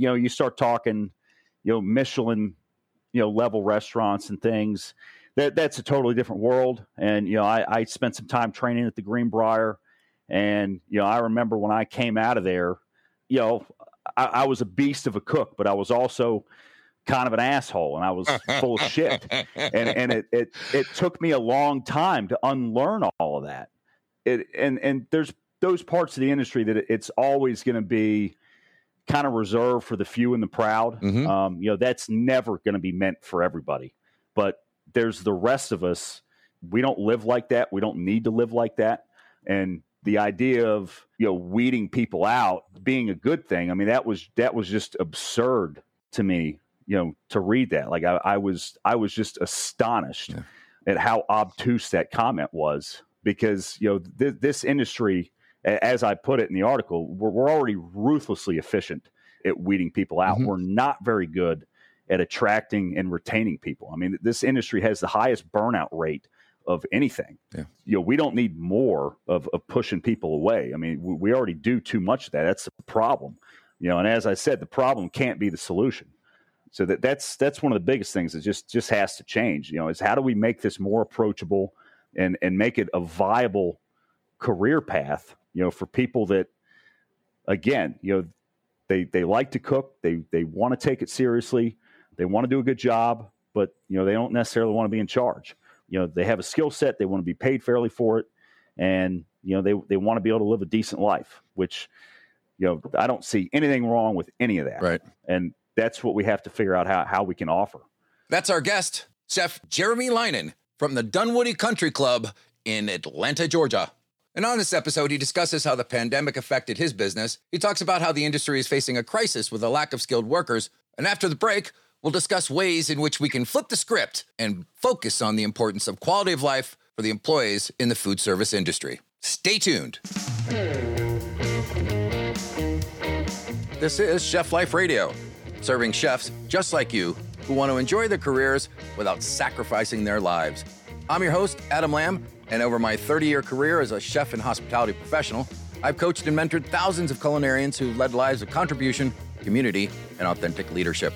you know, you start talking, you know, Michelin, you know, level restaurants and things, that's a totally different world. And, you know, I spent some time training at the Greenbrier, and, you know, I remember when I came out of there, you know, I was a beast of a cook, but I was also kind of an asshole, and I was full of shit. And it took me a long time to unlearn all of that. And there's those parts of the industry that it's always going to be kind of reserved for the few and the proud. Mm-hmm. You know, that's never going to be meant for everybody, but there's the rest of us. We don't live like that. We don't need to live like that. And the idea of, you know, weeding people out being a good thing, I mean, that was just absurd to me, you know, to read that. Like I was just astonished at how obtuse that comment was, because, you know, this industry, as I put it in the article, we're already ruthlessly efficient at weeding people out. Mm-hmm. We're not very good at attracting and retaining people. I mean, this industry has the highest burnout rate of anything. Yeah. You know, we don't need more of pushing people away. I mean, we already do too much of that. That's the problem. You know, and as I said, the problem can't be the solution. So that's one of the biggest things that just has to change, you know, is how do we make this more approachable and make it a viable career path, you know, for people that, again, you know, they like to cook, they want to take it seriously, they want to do a good job, but, you know, they don't necessarily want to be in charge. You know, they have a skill set, they want to be paid fairly for it, and, you know, they want to be able to live a decent life, which, you know, I don't see anything wrong with any of that. Right. And that's what we have to figure out how we can offer. That's our guest, Chef Jeremy Leinen from the Dunwoody Country Club in Atlanta, Georgia. And on this episode, he discusses how the pandemic affected his business. He talks about how the industry is facing a crisis with a lack of skilled workers. And after the break, we'll discuss ways in which we can flip the script and focus on the importance of quality of life for the employees in the food service industry. Stay tuned. This is Chef Life Radio, serving chefs just like you who want to enjoy their careers without sacrificing their lives. I'm your host, Adam Lamb, and over my 30-year career as a chef and hospitality professional, I've coached and mentored thousands of culinarians who've led lives of contribution, community, and authentic leadership.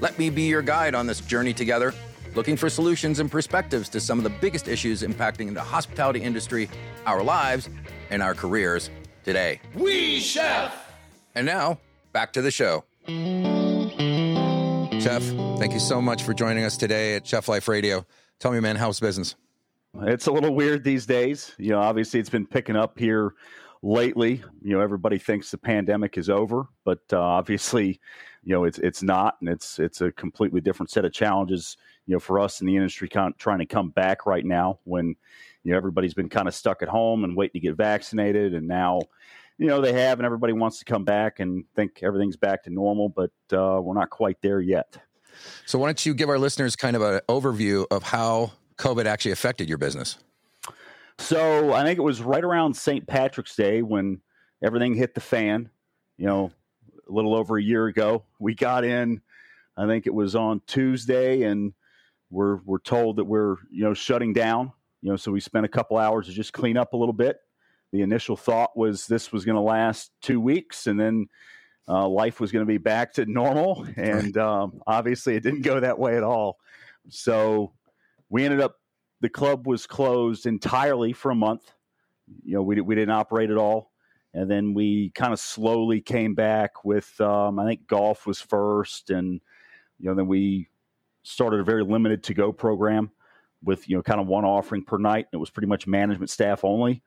Let me be your guide on this journey together, looking for solutions and perspectives to some of the biggest issues impacting the hospitality industry, our lives, and our careers today. We Chef! And now, back to the show. Chef, thank you so much for joining us today at Chef Life Radio. Tell me, man, how's business? It's a little weird these days. You know, obviously it's been picking up here lately. You know, everybody thinks the pandemic is over, but obviously, you know, it's not, and it's a completely different set of challenges, you know, for us in the industry trying to come back right now when, you know, everybody's been kind of stuck at home and waiting to get vaccinated, and now, you know, they have, and everybody wants to come back and think everything's back to normal, but we're not quite there yet. So why don't you give our listeners kind of an overview of how COVID actually affected your business? So I think it was right around St. Patrick's Day when everything hit the fan, you know, a little over a year ago. We got in, I think it was on Tuesday, and we're told that we're, you know, shutting down, you know, so we spent a couple hours to just clean up a little bit. The initial thought was this was going to last 2 weeks, and then life was going to be back to normal. And obviously it didn't go that way at all. So we ended up, the club was closed entirely for a month. You know, we didn't operate at all. And then we kind of slowly came back with, I think golf was first. And, you know, then we started a very limited to-go program with, you know, kind of one offering per night. It was pretty much management staff only.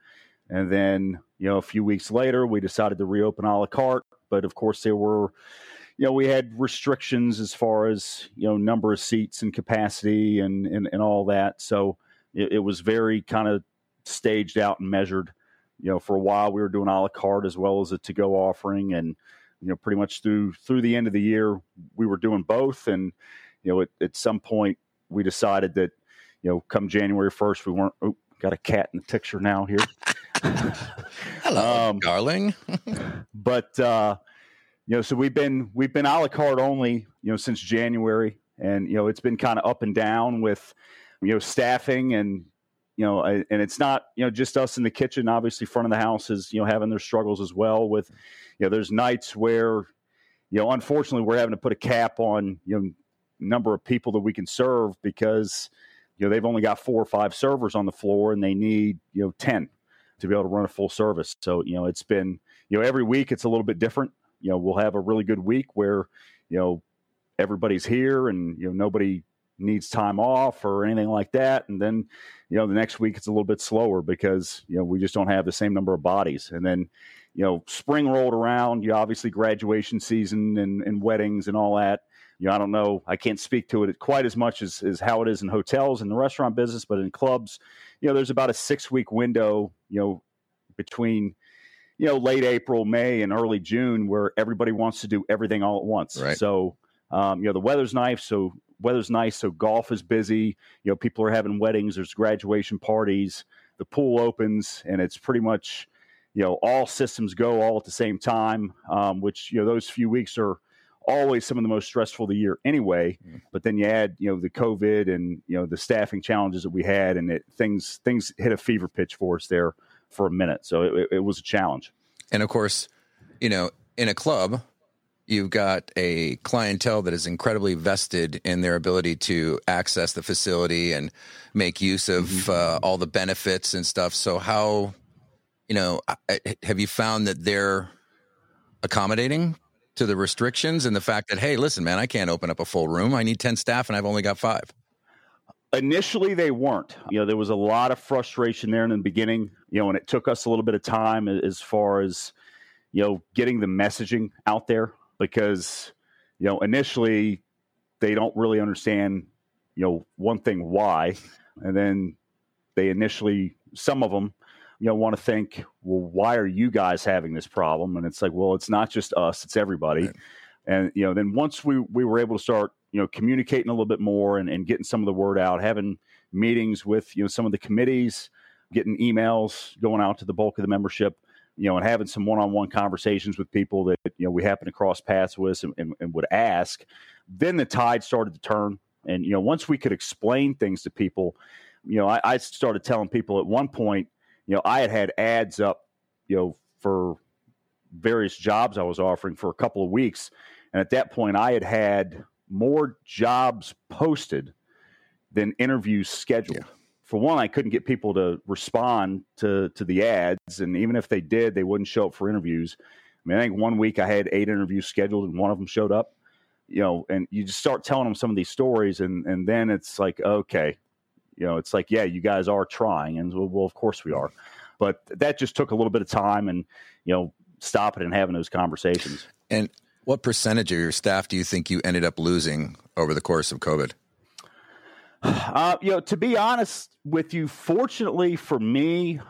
And then, you know, a few weeks later, we decided to reopen a la carte. But of course, there were, you know, we had restrictions as far as, you know, number of seats and capacity and all that. So it was very kind of staged out and measured. You know, for a while, we were doing a la carte as well as a to-go offering. And, you know, pretty much through the end of the year, we were doing both. And, you know, at some point, we decided that, you know, come January 1st, we weren't, oh, got a cat in the picture now here. Hello, darling. But, you know, so we've been a la carte only, you know, since January, and, you know, it's been kind of up and down with, you know, staffing and, you know, and it's not, you know, just us in the kitchen, obviously front of the house is, you know, having their struggles as well with, you know, there's nights where, you know, unfortunately, we're having to put a cap on, you know, number of people that we can serve because, you know, they've only got 4 or 5 servers on the floor and they need, you know, 10 to be able to run a full service. So, you know, it's been, you know, every week it's a little bit different. You know, we'll have a really good week where, you know, everybody's here and, you know, nobody needs time off or anything like that. And then, you know, the next week it's a little bit slower because, you know, we just don't have the same number of bodies. And then, you know, spring rolled around, you know, obviously graduation season and weddings and all that. You know, I don't know, I can't speak to it quite as much as how it is in hotels and the restaurant business, but in clubs, you know, there's about a 6-week window, you know, between, you know, late April, May and early June where everybody wants to do everything all at once. Right. So, you know, the weather's nice. So golf is busy. You know, people are having weddings. There's graduation parties. The pool opens and it's pretty much, you know, all systems go all at the same time, which, you know, those few weeks are always some of the most stressful of the year anyway. Mm. But then you add, you know, the COVID and, you know, the staffing challenges that we had and things hit a fever pitch for us there for a minute. So it was a challenge. And of course, you know, in a club, you've got a clientele that is incredibly vested in their ability to access the facility and make use of all the benefits and stuff. So how, you know, have you found that they're accommodating to the restrictions and the fact that, hey, listen, man, I can't open up a full room. I need 10 staff and I've only got 5. Initially, they weren't. You know, there was a lot of frustration there in the beginning, you know, and it took us a little bit of time as far as, you know, getting the messaging out there because, you know, initially they don't really understand, you know, one thing, why, and then they initially, some of them, you know, want to think, well, why are you guys having this problem? And it's like, well, it's not just us, it's everybody. Right. And, you know, then once we were able to start, you know, communicating a little bit more and getting some of the word out, having meetings with, you know, some of the committees, getting emails going out to the bulk of the membership, you know, and having some one-on-one conversations with people that, you know, we happen to cross paths with and would ask, then the tide started to turn. And, you know, once we could explain things to people, you know, I started telling people at one point, you know, I had ads up, you know, for various jobs I was offering for a couple of weeks. And at that point, I had more jobs posted than interviews scheduled. Yeah. For one, I couldn't get people to respond to the ads. And even if they did, they wouldn't show up for interviews. I mean, I think one week I had 8 interviews scheduled and one of them showed up, you know, and you just start telling them some of these stories. And then it's like, okay, you know, it's like, yeah, you guys are trying. And well, of course we are. But that just took a little bit of time and, you know, stopping and having those conversations. And what percentage of your staff do you think you ended up losing over the course of COVID? You know, to be honest with you, fortunately for me,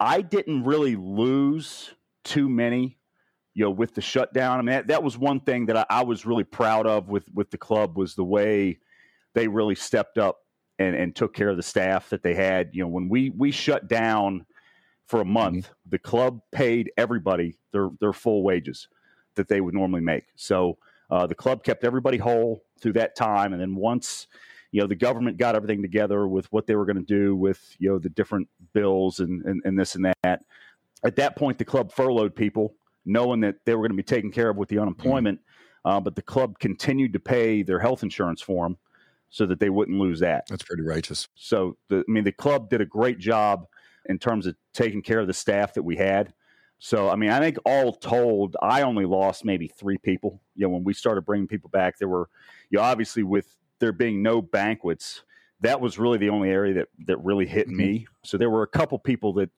I didn't really lose too many, you know, with the shutdown. I mean, that was one thing that I was really proud of with the club was the way they really stepped up and took care of the staff that they had. You know, when we shut down for a month, the club paid everybody their full wages that they would normally make. So the club kept everybody whole through that time. And then once, you know, the government got everything together with what they were going to do with, you know, the different bills and this and that. At that point, the club furloughed people, knowing that they were going to be taken care of with the unemployment, but the club continued to pay their health insurance for them so that they wouldn't lose that. That's pretty righteous. So, the club did a great job in terms of taking care of the staff that we had. So, I mean, I think all told, I only lost maybe 3 people. You know, when we started bringing people back, there were, you know, obviously with there being no banquets, that was really the only area that really hit me. So there were a couple people that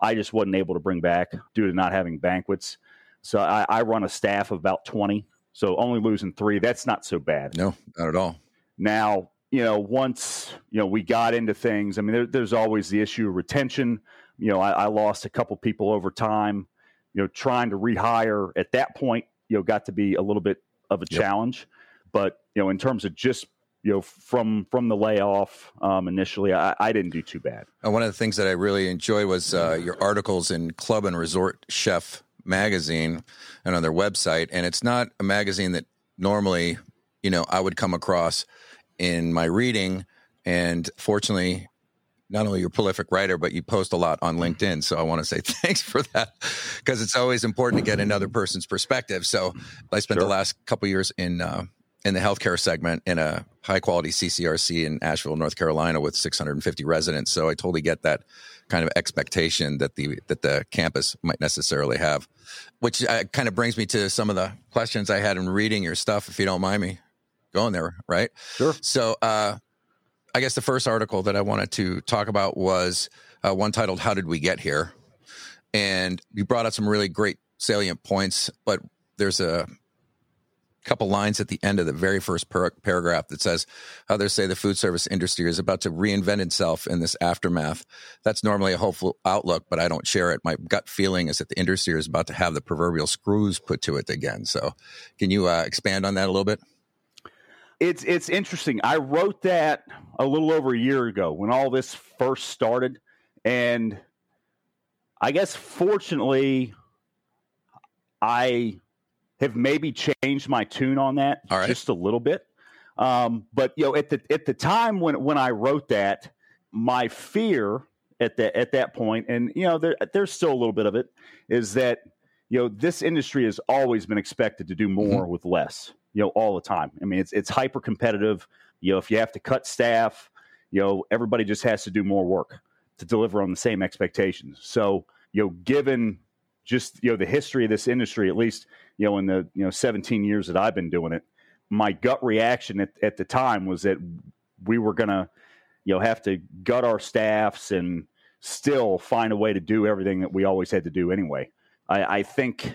I just wasn't able to bring back due to not having banquets. So I run a staff of about 20. So only losing 3, that's not so bad. No, not at all. Now, you know, once, you know, we got into things, I mean, there's always the issue of retention. You know, I lost a couple people over time, you know, trying to rehire at that point, you know, got to be a little bit of a challenge. But, you know, in terms of just, you know, from the layoff initially, I didn't do too bad. And one of the things that I really enjoyed was your articles in Club and Resort Chef Magazine and on their website. And it's not a magazine that normally, you know, I would come across in my reading. And fortunately, not only you're a prolific writer, but you post a lot on LinkedIn. So I want to say thanks for that, because it's always important to get another person's perspective. So I spent the last couple of years in the healthcare segment in a high quality CCRC in Asheville, North Carolina, with 650 residents. So I totally get that kind of expectation that the campus might necessarily have, which kind of brings me to some of the questions I had in reading your stuff, if you don't mind me going there, right? Sure. So I guess the first article that I wanted to talk about was one titled, How Did We Get Here? And you brought up some really great salient points, but there's a couple lines at the end of the very first paragraph that says, others say the food service industry is about to reinvent itself in this aftermath. That's normally a hopeful outlook, but I don't share it. My gut feeling is that the industry is about to have the proverbial screws put to it again. So can you expand on that a little bit? It's interesting. I wrote that a little over a year ago when all this first started. And I guess, fortunately, I have maybe changed my tune on that just a little bit. But you know, at the time when I wrote that, my fear at that point, and you know, there's still a little bit of it, is that, you know, this industry has always been expected to do more with less, you know, all the time. I mean, it's hyper competitive. You know, if you have to cut staff, you know, everybody just has to do more work to deliver on the same expectations. So, you know, given just, you know, the history of this industry, at least, you know, in the, you know, 17 years that I've been doing it, my gut reaction at the time was that we were going to, you know, have to gut our staffs and still find a way to do everything that we always had to do anyway. I think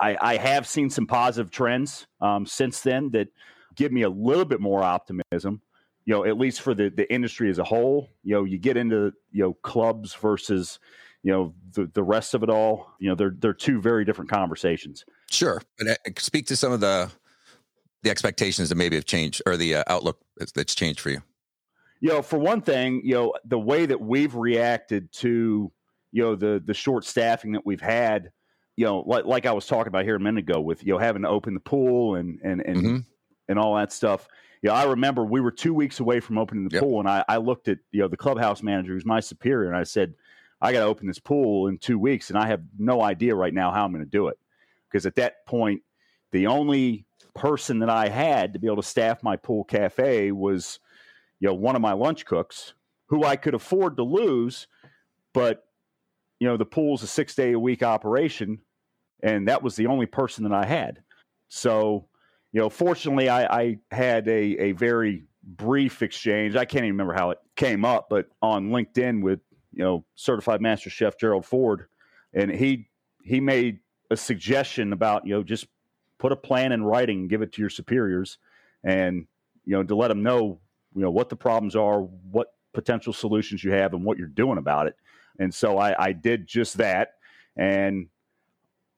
I have seen some positive trends since then that give me a little bit more optimism, you know, at least for the industry as a whole. You know, you get into, you know, clubs versus, you know, the rest of it all, you know, they're two very different conversations. Sure. But speak to some of the expectations that maybe have changed, or the outlook that's changed for you. You know, for one thing, you know, the way that we've reacted to, you know, the short staffing that we've had, you know, like I was talking about here a minute ago with, you know, having to open the pool and all that stuff. You know, I remember we were 2 weeks away from opening the pool, and I looked at, you know, the clubhouse manager, who's my superior, and I said, I got to open this pool in 2 weeks, and I have no idea right now how I'm going to do it. Because at that point, the only person that I had to be able to staff my pool cafe was, you know, one of my lunch cooks, who I could afford to lose. But, you know, the pool's a 6-day-a-week operation, and that was the only person that I had. So, you know, fortunately, I had a very brief exchange. I can't even remember how it came up, but on LinkedIn with, you know, certified master chef Gerald Ford, and he made a suggestion about, you know, just put a plan in writing, give it to your superiors, and, you know, to let them know, you know, what the problems are, what potential solutions you have, and what you're doing about it. And so I did just that, and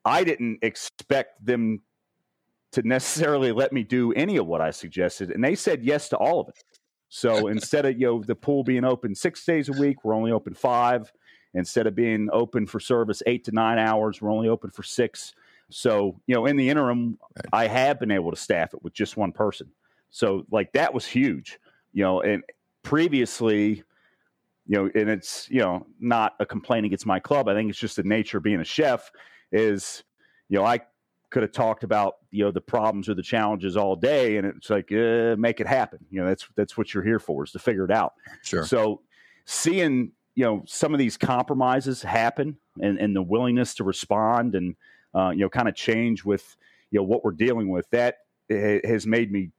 I didn't expect them to necessarily let me do any of what I suggested, and they said yes to all of it. So instead of, you know, the pool being open 6 days a week, we're only open 5. Instead of being open for service 8 to 9 hours, we're only open for 6. So, you know, in the interim, I have been able to staff it with just one person. So, like, that was huge, you know. And previously, you know, and it's, you know, not a complaint against my club. I think it's just the nature of being a chef is, you know, I could have talked about, you know, the problems or the challenges all day, and it's like, make it happen. You know, that's what you're here for, is to figure it out. Sure. So seeing, you know, some of these compromises happen, and the willingness to respond and, you know, kind of change with, you know, what we're dealing with, that has made me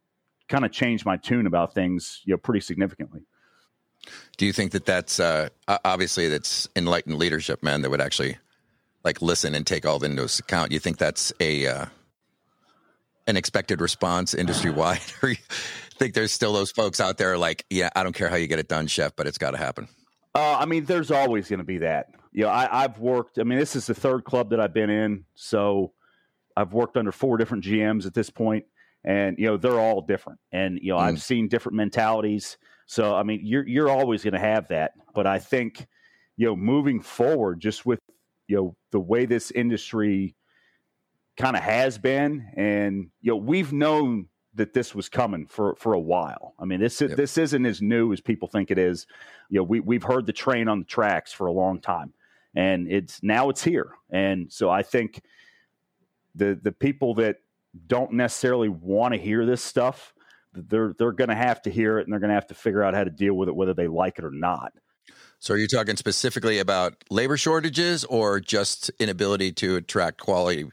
kind of change my tune about things, you know, pretty significantly. Do you think that that's, obviously that's enlightened leadership, man, that would actually like listen and take all into account? You think that's an expected response industry wide, or you think there's still those folks out there like, yeah, I don't care how you get it done, chef, but it's got to happen? I mean, there's always going to be that. You know, I've worked. I mean, this is the third club that I've been in, so I've worked under 4 different GMs at this point, and you know, they're all different, and you know, I've seen different mentalities. So I mean, you're always going to have that, but I think, you know, moving forward, just with, you know, the way this industry kind of has been, and, you know, we've known that this was coming for a while. I mean, this isn't as new as people think it is. You know, we've heard the train on the tracks for a long time, and it's here. And so I think the people that don't necessarily want to hear this stuff, they're going to have to hear it, and they're going to have to figure out how to deal with it, whether they like it or not. So are you talking specifically about labor shortages, or just inability to attract quality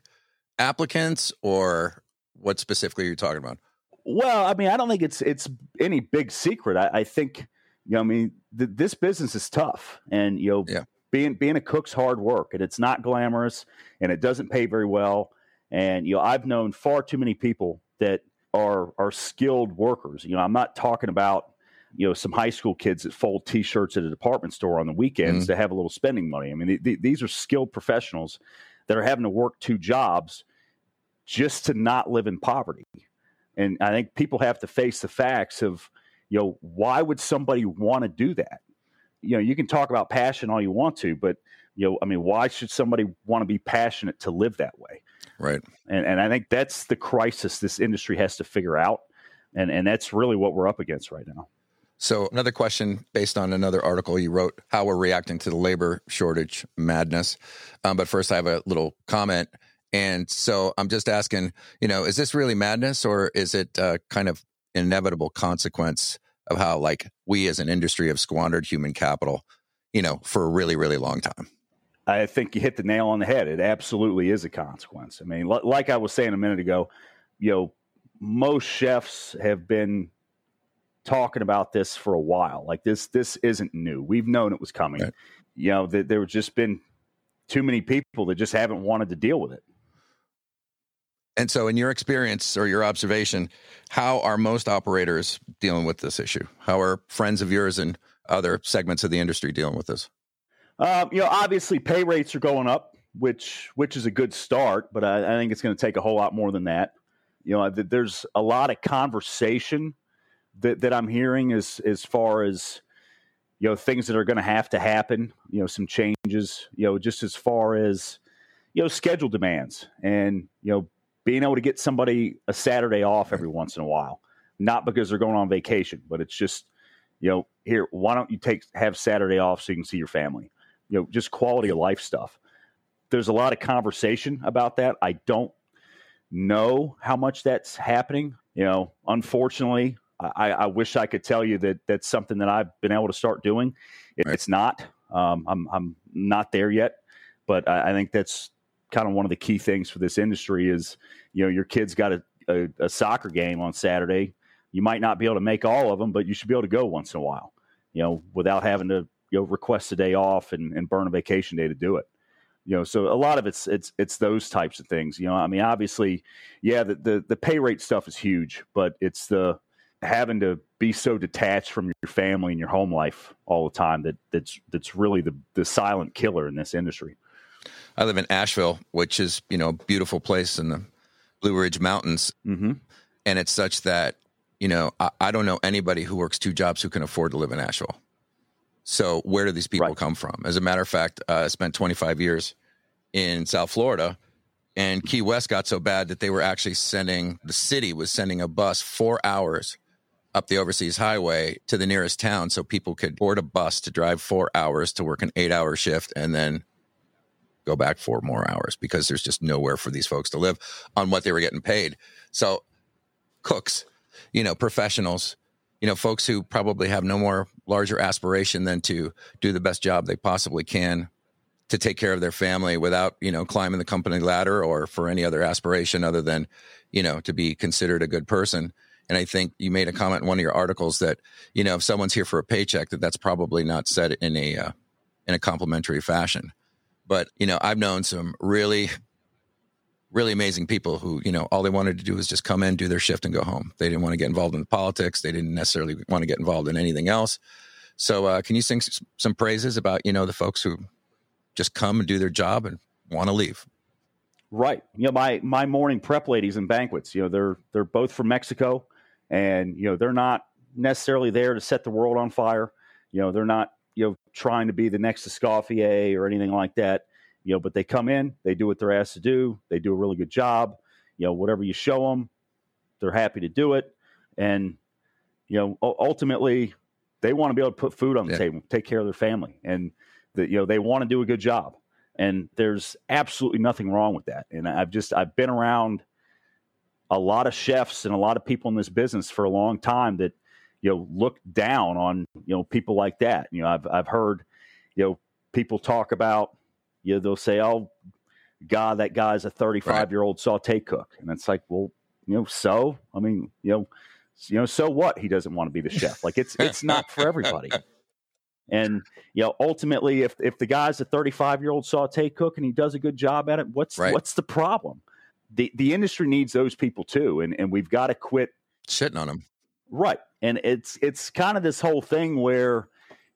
applicants, or what specifically are you talking about? Well, I mean, I don't think it's any big secret. I think, you know, I mean, this business is tough, and, you know, being a cook's hard work, and it's not glamorous, and it doesn't pay very well. And, you know, I've known far too many people that are skilled workers. You know, I'm not talking about, you know, some high school kids that fold T-shirts at a department store on the weekends to have a little spending money. I mean, these are skilled professionals that are having to work two jobs just to not live in poverty. And I think people have to face the facts of, you know, why would somebody want to do that? You know, you can talk about passion all you want to, but, you know, I mean, why should somebody want to be passionate to live that way? Right. And I think that's the crisis this industry has to figure out. And that's really what we're up against right now. So another question based on another article you wrote, how we're reacting to the labor shortage madness. But first I have a little comment. And so I'm just asking, you know, is this really madness, or is it kind of inevitable consequence of how, like, we as an industry have squandered human capital, you know, for a really, really long time? I think you hit the nail on the head. It absolutely is a consequence. I mean, like I was saying a minute ago, you know, most chefs have been talking about this for a while. Like, this isn't new. We've known it was coming. Right. You know, there's just been too many people that just haven't wanted to deal with it. And so in your experience or your observation, how are most operators dealing with this issue? How are friends of yours and other segments of the industry dealing with this? You know, obviously pay rates are going up, which is a good start, but I think it's going to take a whole lot more than that. You know, there's a lot of conversation that I'm hearing as far as, you know, things that are going to have to happen, you know, some changes, you know, just as far as, you know, schedule demands and, you know, being able to get somebody a Saturday off every once in a while, not because they're going on vacation, but it's just, you know, here, why don't you have Saturday off so you can see your family? You know, just quality of life stuff. There's a lot of conversation about that. I don't know how much that's happening. You know, unfortunately, I wish I could tell you that that's something that I've been able to start doing. It's not. I'm not there yet, but I think that's kind of one of the key things for this industry is, you know, your kid's got a soccer game on Saturday. You might not be able to make all of them, but you should be able to go once in a while, you know, without having to, you know, request a day off and burn a vacation day to do it. You know, so a lot of it's those types of things. You know, I mean, obviously, yeah, the pay rate stuff is huge, but it's the having to be so detached from your family and your home life all the time that's really the silent killer in this industry. I live in Asheville, which is, you know, a beautiful place in the Blue Ridge Mountains. Mm-hmm. And it's such that, you know, I don't know anybody who works two jobs who can afford to live in Asheville. So where do these people come from? As a matter of fact, I spent 25 years in South Florida, and Key West got so bad that they were actually the city was sending a bus 4 hours up the overseas highway to the nearest town so people could board a bus to drive 4 hours to work an 8-hour shift and then go back 4 more hours because there's just nowhere for these folks to live on what they were getting paid. So cooks, you know, professionals, you know, folks who probably have no more larger aspiration than to do the best job they possibly can to take care of their family without, you know, climbing the company ladder or for any other aspiration other than, you know, to be considered a good person. And I think you made a comment in one of your articles that, you know, if someone's here for a paycheck, that's probably not said in a complimentary fashion. But, you know, I've known some really, really amazing people who, you know, all they wanted to do was just come in, do their shift and go home. They didn't want to get involved in the politics. They didn't necessarily want to get involved in anything else. So can you sing some praises about, you know, the folks who just come and do their job and want to leave? Right. You know, my morning prep ladies and banquets, you know, they're both from Mexico, and, you know, they're not necessarily there to set the world on fire. You know, they're not, you know, trying to be the next Escoffier or anything like that. You know, but they come in, they do what they're asked to do. They do a really good job. You know, whatever you show them, They're happy to do it. And, you know, ultimately they want to be able to put food on the table, take care of their family. And, you know, they want to do a good job. And there's absolutely nothing wrong with that. And I've been around a lot of chefs and a lot of people in this business for a long time that, you know, look down on, you know, people like that. You know, I've heard, you know, people talk about, you know, they'll say, oh, God, that guy's a 35-year-old saute cook. And it's like, well, you know, so, I mean, you know, so what? He doesn't want to be the chef. Like it's not for everybody. And, you know, ultimately, if the guy's a 35-year-old saute cook and he does a good job at it, what's the problem? The industry needs those people too. And we've got to quit shitting on them. Right. And it's kind of this whole thing where,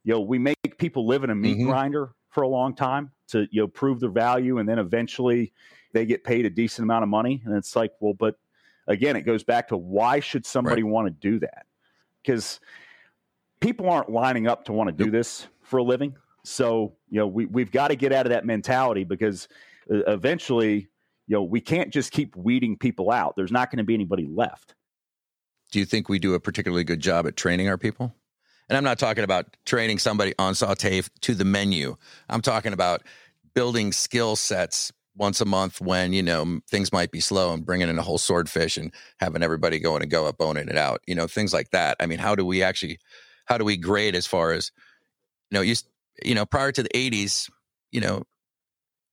you know, we make people live in a meat grinder for a long time to, you know, prove their value. And then eventually they get paid a decent amount of money. And it's like, well, but again, it goes back to why should somebody want to do that? Because people aren't lining up to want to do this for a living. So, you know, we've got to get out of that mentality because eventually, you know, we can't just keep weeding people out. There's not going to be anybody left. Do you think we do a particularly good job at training our people? And I'm not talking about training somebody on saute to the menu. I'm talking about building skill sets once a month when, you know, things might be slow and bringing in a whole swordfish and having everybody going to go up, boning it out, you know, things like that. I mean, how do we grade as far as, you know, prior to the 80s, you know,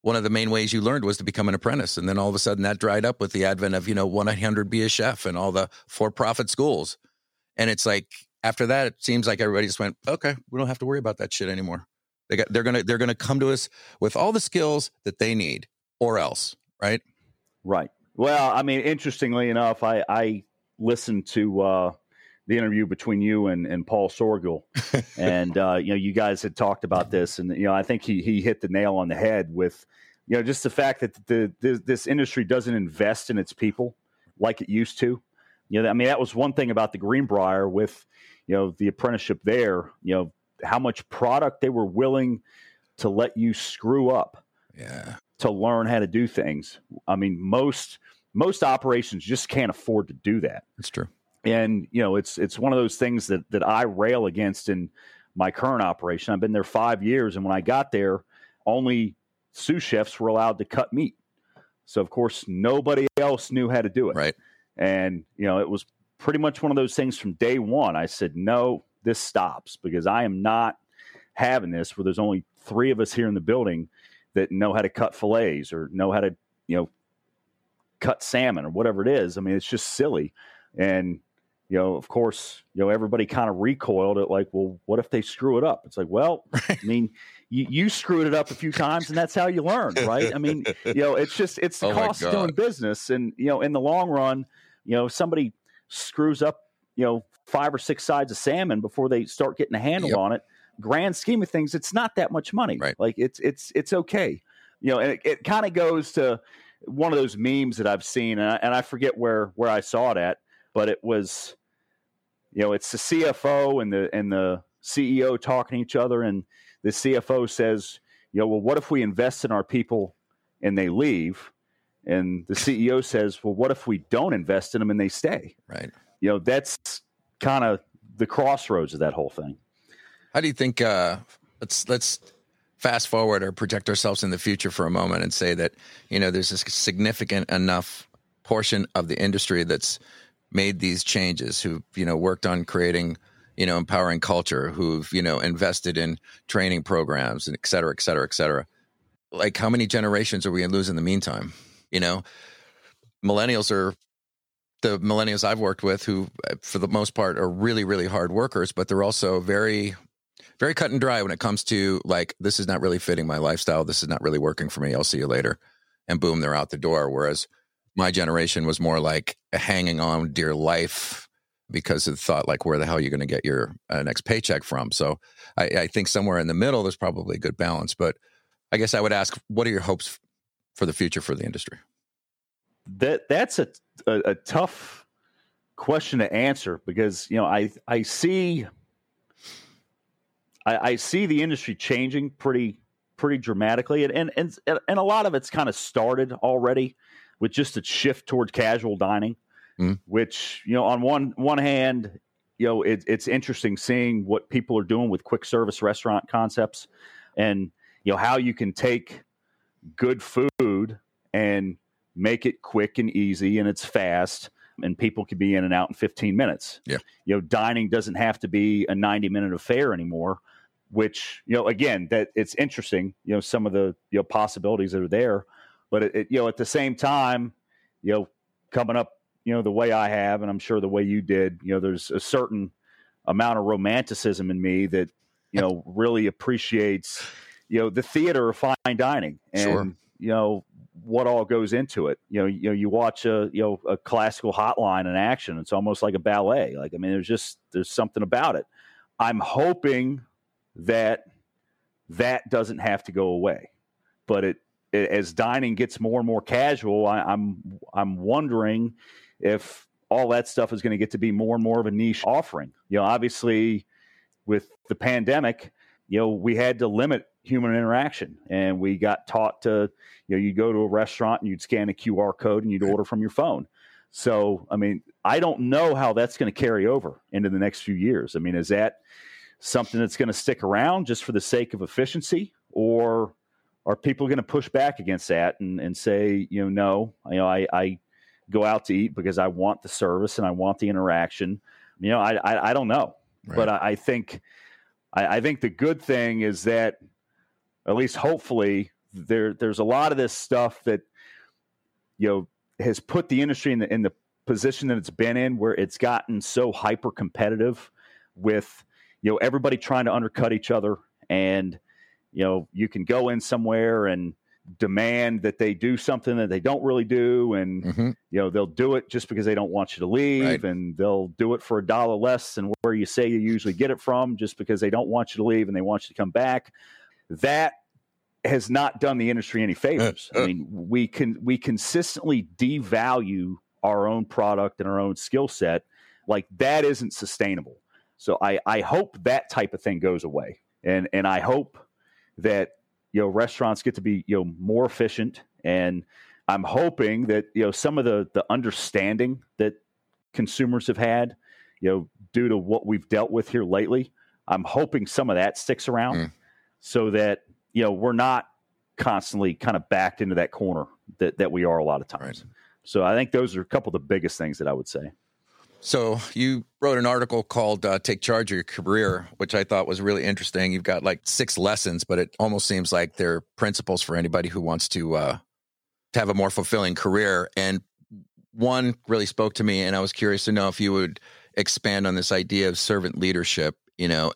one of the main ways you learned was to become an apprentice. And then all of a sudden that dried up with the advent of, you know, 1-800 Be a Chef and all the for-profit schools. And it's like, after that, it seems like everybody just went, okay, we don't have to worry about that shit anymore. They're gonna come to us with all the skills that they need, or else, right? Right. Well, I mean, interestingly enough, I listened to the interview between you and Paul Sorgel, and you know, you guys had talked about this, and you know, I think he hit the nail on the head with, you know, just the fact that this industry doesn't invest in its people like it used to. You know, I mean, that was one thing about the Greenbrier with, you know, the apprenticeship there, you know, how much product they were willing to let you screw up to learn how to do things. I mean, most operations just can't afford to do that. That's true. And, you know, it's one of those things that I rail against in my current operation. I've been there 5 years. And when I got there, only sous chefs were allowed to cut meat. So, of course, nobody else knew how to do it. Right. And, you know, it was pretty much one of those things from day one. I said, no, this stops because I am not having this where there's only three of us here in the building that know how to cut fillets or know how to, you know, cut salmon or whatever it is. I mean, it's just silly. And, you know, of course, you know, everybody kind of recoiled at like, well, what if they screw it up? It's like, well, I mean, you screwed it up a few times and that's how you learn, right? I mean, you know, it's just, it's the cost of doing business. And, you know, in the long run, you know, if somebody screws up, you know, 5 or 6 sides of salmon before they start getting a handle on it, grand scheme of things, it's not that much money. Right. Like it's okay. You know, and it kind of goes to one of those memes that I've seen, and I forget where I saw it at, but it was, you know, it's the CFO and the CEO talking to each other, and the CFO says, you know, well, what if we invest in our people and they leave? And the CEO says, well, what if we don't invest in them and they stay? Right. You know, that's kind of the crossroads of that whole thing. How do you think, let's fast forward or project ourselves in the future for a moment and say that, you know, there's a significant enough portion of the industry that's made these changes, who, you know, worked on creating, you know, empowering culture, who've, you know, invested in training programs and et cetera, et cetera, et cetera. Like, how many generations are we going to lose in the meantime? You know, millennials are the millennials I've worked with, who for the most part are really, really hard workers, but they're also very, very cut and dry when it comes to like, this is not really fitting my lifestyle. This is not really working for me. I'll see you later. And boom, they're out the door. Whereas my generation was more like a hanging on dear life because of the thought like, where the hell are you going to get your next paycheck from? So I think somewhere in the middle, there's probably a good balance. But I guess I would ask, what are your hopes for the future for the industry? That's a tough question to answer because, you know, I see the industry changing pretty dramatically, and a lot of it's kind of started already with just a shift toward casual dining. which, you know, on one hand, you know, it's interesting seeing what people are doing with quick service restaurant concepts and, you know, how you can take good food and make it quick and easy and it's fast and people can be in and out in 15 minutes. Yeah. You know, dining doesn't have to be a 90-minute affair anymore, which, you know, again, that it's interesting, you know, some of the, you know, possibilities that are there, but it you know, at the same time, you know, coming up, you know, the way I have, and I'm sure the way you did, you know, there's a certain amount of romanticism in me that, you know, really appreciates, you know, the theater of fine dining and, you know, what all goes into it. You know, you watch a classical hotline in action. It's almost like a ballet. Like, I mean, there's something about it. I'm hoping that doesn't have to go away, but it as dining gets more and more casual, I'm wondering if all that stuff is going to get to be more and more of a niche offering. You know, obviously with the pandemic, you know, we had to limit human interaction and we got taught to, you know, you go to a restaurant and you'd scan a QR code and you'd order from your phone. So, I mean, I don't know how that's going to carry over into the next few years. I mean, is that something that's going to stick around just for the sake of efficiency, or are people going to push back against that and say, you know, no, you know, I go out to eat because I want the service and I want the interaction. You know, I don't know, right. But I think the good thing is that at least hopefully there's a lot of this stuff that, you know, has put the industry in the position that it's been in, where it's gotten so hyper competitive with, you know, everybody trying to undercut each other. And, you know, you can go in somewhere and demand that they do something that they don't really do. And, you know, they'll do it just because they don't want you to leave, right. And they'll do it for $1 less than where you say you usually get it from, just because they don't want you to leave and they want you to come back. That has not done the industry any favors. I mean, we consistently devalue our own product and our own skill set. Like, that isn't sustainable. So I hope that type of thing goes away. And I hope that, you know, restaurants get to be, you know, more efficient. And I'm hoping that, you know, some of the understanding that consumers have had, you know, due to what we've dealt with here lately, I'm hoping some of that sticks around. So that, you know, we're not constantly kind of backed into that corner that we are a lot of times. Right. So I think those are a couple of the biggest things that I would say. So you wrote an article called Take Charge of Your Career, which I thought was really interesting. You've got like 6 lessons, but it almost seems like they're principles for anybody who wants to have a more fulfilling career. And one really spoke to me, and I was curious to know if you would expand on this idea of servant leadership. You know,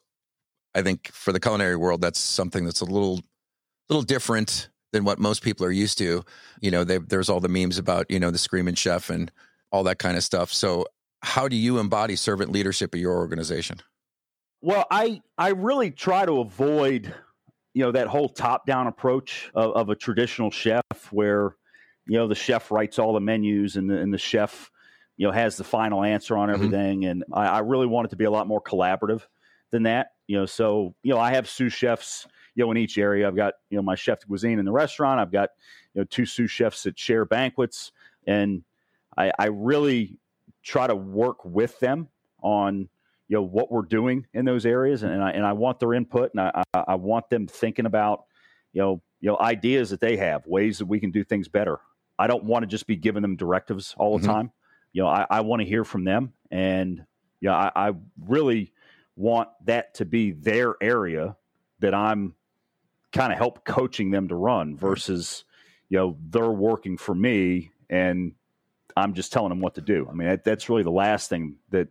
I think for the culinary world, that's something that's a little different than what most people are used to. You know, there's all the memes about, you know, the screaming chef and all that kind of stuff. So how do you embody servant leadership at your organization? Well, I really try to avoid, you know, that whole top-down approach of a traditional chef where, you know, the chef writes all the menus and the chef, you know, has the final answer on everything. And I really want it to be a lot more collaborative than that. You know, so, you know, I have sous chefs, you know, in each area. I've got, you know, my chef de cuisine in the restaurant. I've got, you know, 2 sous chefs that share banquets. And I really try to work with them on, you know, what we're doing in those areas. And I want their input, and I want them thinking about, you know, ideas that they have, ways that we can do things better. I don't want to just be giving them directives all the time. You know, I want to hear from them, and, you know, I really want that to be their area that I'm kind of help coaching them to run versus, you know, they're working for me and I'm just telling them what to do. I mean, that's really the last thing that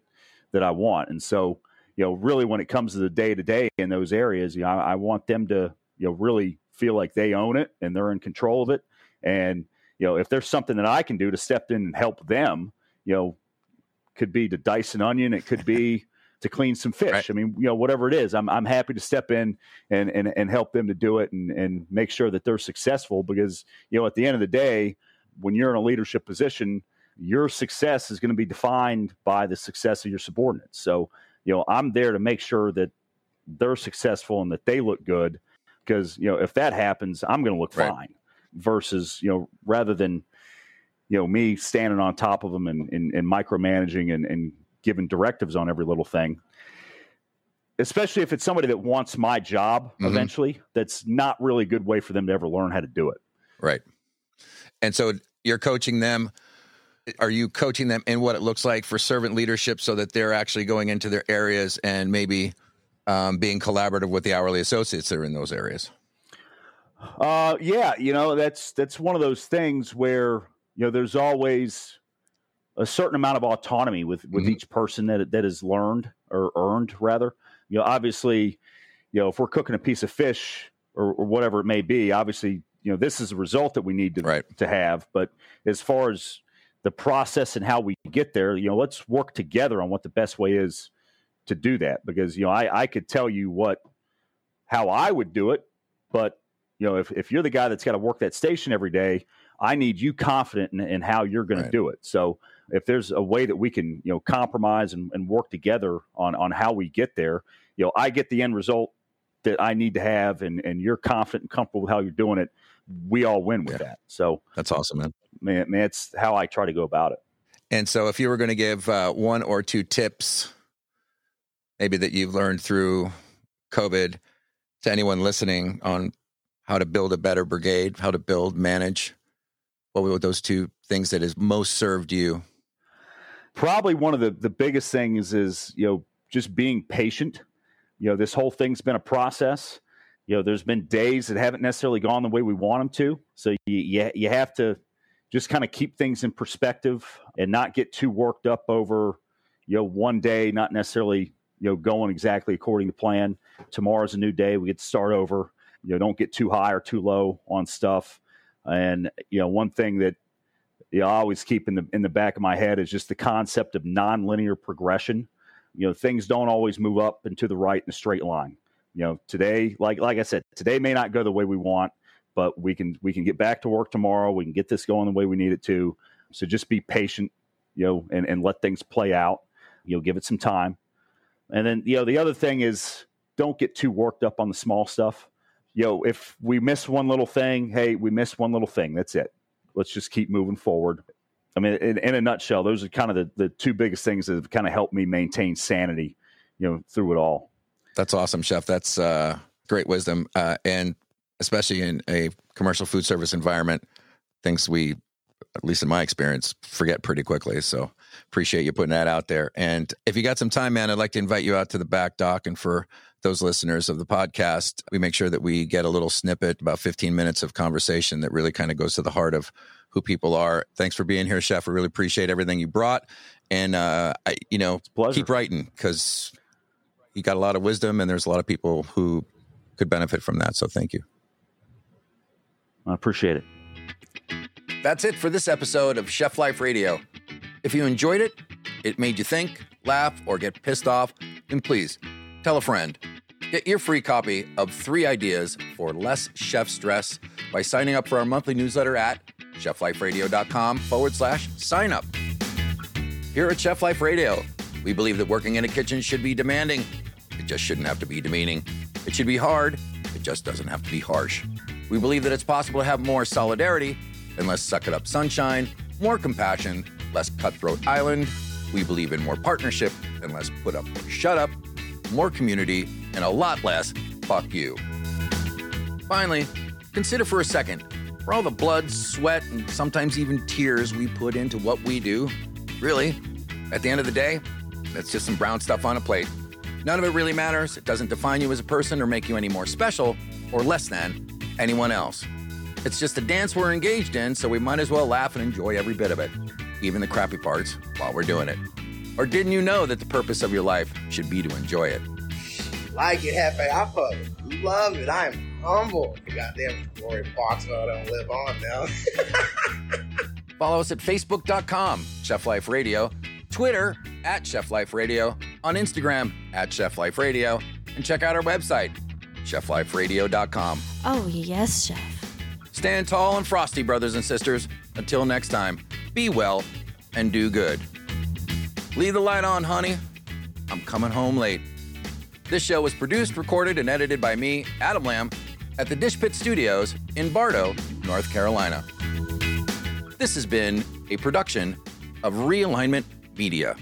I want. And so, you know, really when it comes to the day-to-day in those areas, you know, I want them to, you know, really feel like they own it and they're in control of it. And, you know, if there's something that I can do to step in and help them, you know, could be to dice an onion. It could be to clean some fish. Right. I mean, you know, whatever it is, I'm happy to step in and help them to do it and make sure that they're successful, because, you know, at the end of the day, when you're in a leadership position, your success is going to be defined by the success of your subordinates. So, you know, I'm there to make sure that they're successful and that they look good, because, you know, if that happens, I'm going to look fine versus, you know, rather than, you know, me standing on top of them and micromanaging and giving directives on every little thing, especially if it's somebody that wants my job eventually, that's not really a good way for them to ever learn how to do it. Right. And so you're coaching them. Are you coaching them in what it looks like for servant leadership so that they're actually going into their areas and maybe being collaborative with the hourly associates that are in those areas? Yeah. You know, that's one of those things where, you know, there's always a certain amount of autonomy with each person that is learned or earned rather. You know, obviously, you know, if we're cooking a piece of fish or whatever it may be, obviously, you know, this is a result that we need to have. But as far as the process and how we get there, you know, let's work together on what the best way is to do that. Because, you know, I could tell you how I would do it, but, you know, if you're the guy that's got to work that station every day, I need you confident in how you're going to do it. So if there's a way that we can, you know, compromise and work together on how we get there, you know, I get the end result that I need to have, and you're confident and comfortable with how you're doing it. We all win with that. So that's awesome, man. It's how I try to go about it. And so if you were going to give one or two tips, maybe that you've learned through COVID, to anyone listening on how to build a better brigade, how to build, manage, what were those two things that has most served you? Probably one of the biggest things is, you know, just being patient. You know, this whole thing's been a process. You know, there's been days that haven't necessarily gone the way we want them to. So you have to just kind of keep things in perspective and not get too worked up over, you know, one day not necessarily, you know, going exactly according to plan. Tomorrow's a new day. We get to start over. You know, don't get too high or too low on stuff. And, you know, one thing that, you know, I always keep in the back of my head is just the concept of nonlinear progression. You know, things don't always move up and to the right in a straight line. You know, today, like I said, today may not go the way we want, but we can get back to work tomorrow. We can get this going the way we need it to. So just be patient, you know, and let things play out. You know, give it some time. And then, you know, the other thing is don't get too worked up on the small stuff. You know, if we miss one little thing, hey, we missed one little thing. That's it. Let's just keep moving forward. I mean, in a nutshell, those are kind of the two biggest things that have kind of helped me maintain sanity, you know, through it all. That's awesome, Chef. That's great wisdom. And especially in a commercial food service environment, things we, at least in my experience, forget pretty quickly. So appreciate you putting that out there. And if you got some time, man, I'd like to invite you out to the back dock. And for those listeners of the podcast, we make sure that we get a little snippet, about 15 minutes of conversation that really kind of goes to the heart of who people are. Thanks for being here, Chef. We really appreciate everything you brought. And, you know, keep writing because you got a lot of wisdom and there's a lot of people who could benefit from that. So thank you. I appreciate it. That's it for this episode of Chef Life Radio. If you enjoyed it, it made you think, laugh, or get pissed off, then please tell a friend. Get your free copy of 3 Ideas for Less Chef Stress by signing up for our monthly newsletter at chefliferadio.com/sign up. Here at Chef Life Radio, we believe that working in a kitchen should be demanding. It just shouldn't have to be demeaning. It should be hard. It just doesn't have to be harsh. We believe that it's possible to have more solidarity and less suck it up sunshine, more compassion, less cutthroat island. We believe in more partnership and less put up or shut up, more community, and a lot less fuck you. Finally, consider for a second, for all the blood, sweat, and sometimes even tears we put into what we do, really, at the end of the day, that's just some brown stuff on a plate. None of it really matters. It doesn't define you as a person or make you any more special or less than anyone else. It's just a dance we're engaged in, so we might as well laugh and enjoy every bit of it, even the crappy parts, while we're doing it. Or didn't you know that the purpose of your life should be to enjoy it? I get happy. I fucking love it. I am humble. Goddamn Glory Foxwell don't live on now. Follow us at facebook.com, Chef Life Radio, Twitter, at Chef Life Radio, on Instagram, at Chef Life Radio, and check out our website, chefliferadio.com. Oh, yes, Chef. Stand tall and frosty, brothers and sisters. Until next time, be well and do good. Leave the light on, honey. I'm coming home late. This show was produced, recorded, and edited by me, Adam Lamb, at the Dish Pit Studios in Bardo, North Carolina. This has been a production of Realignment Media.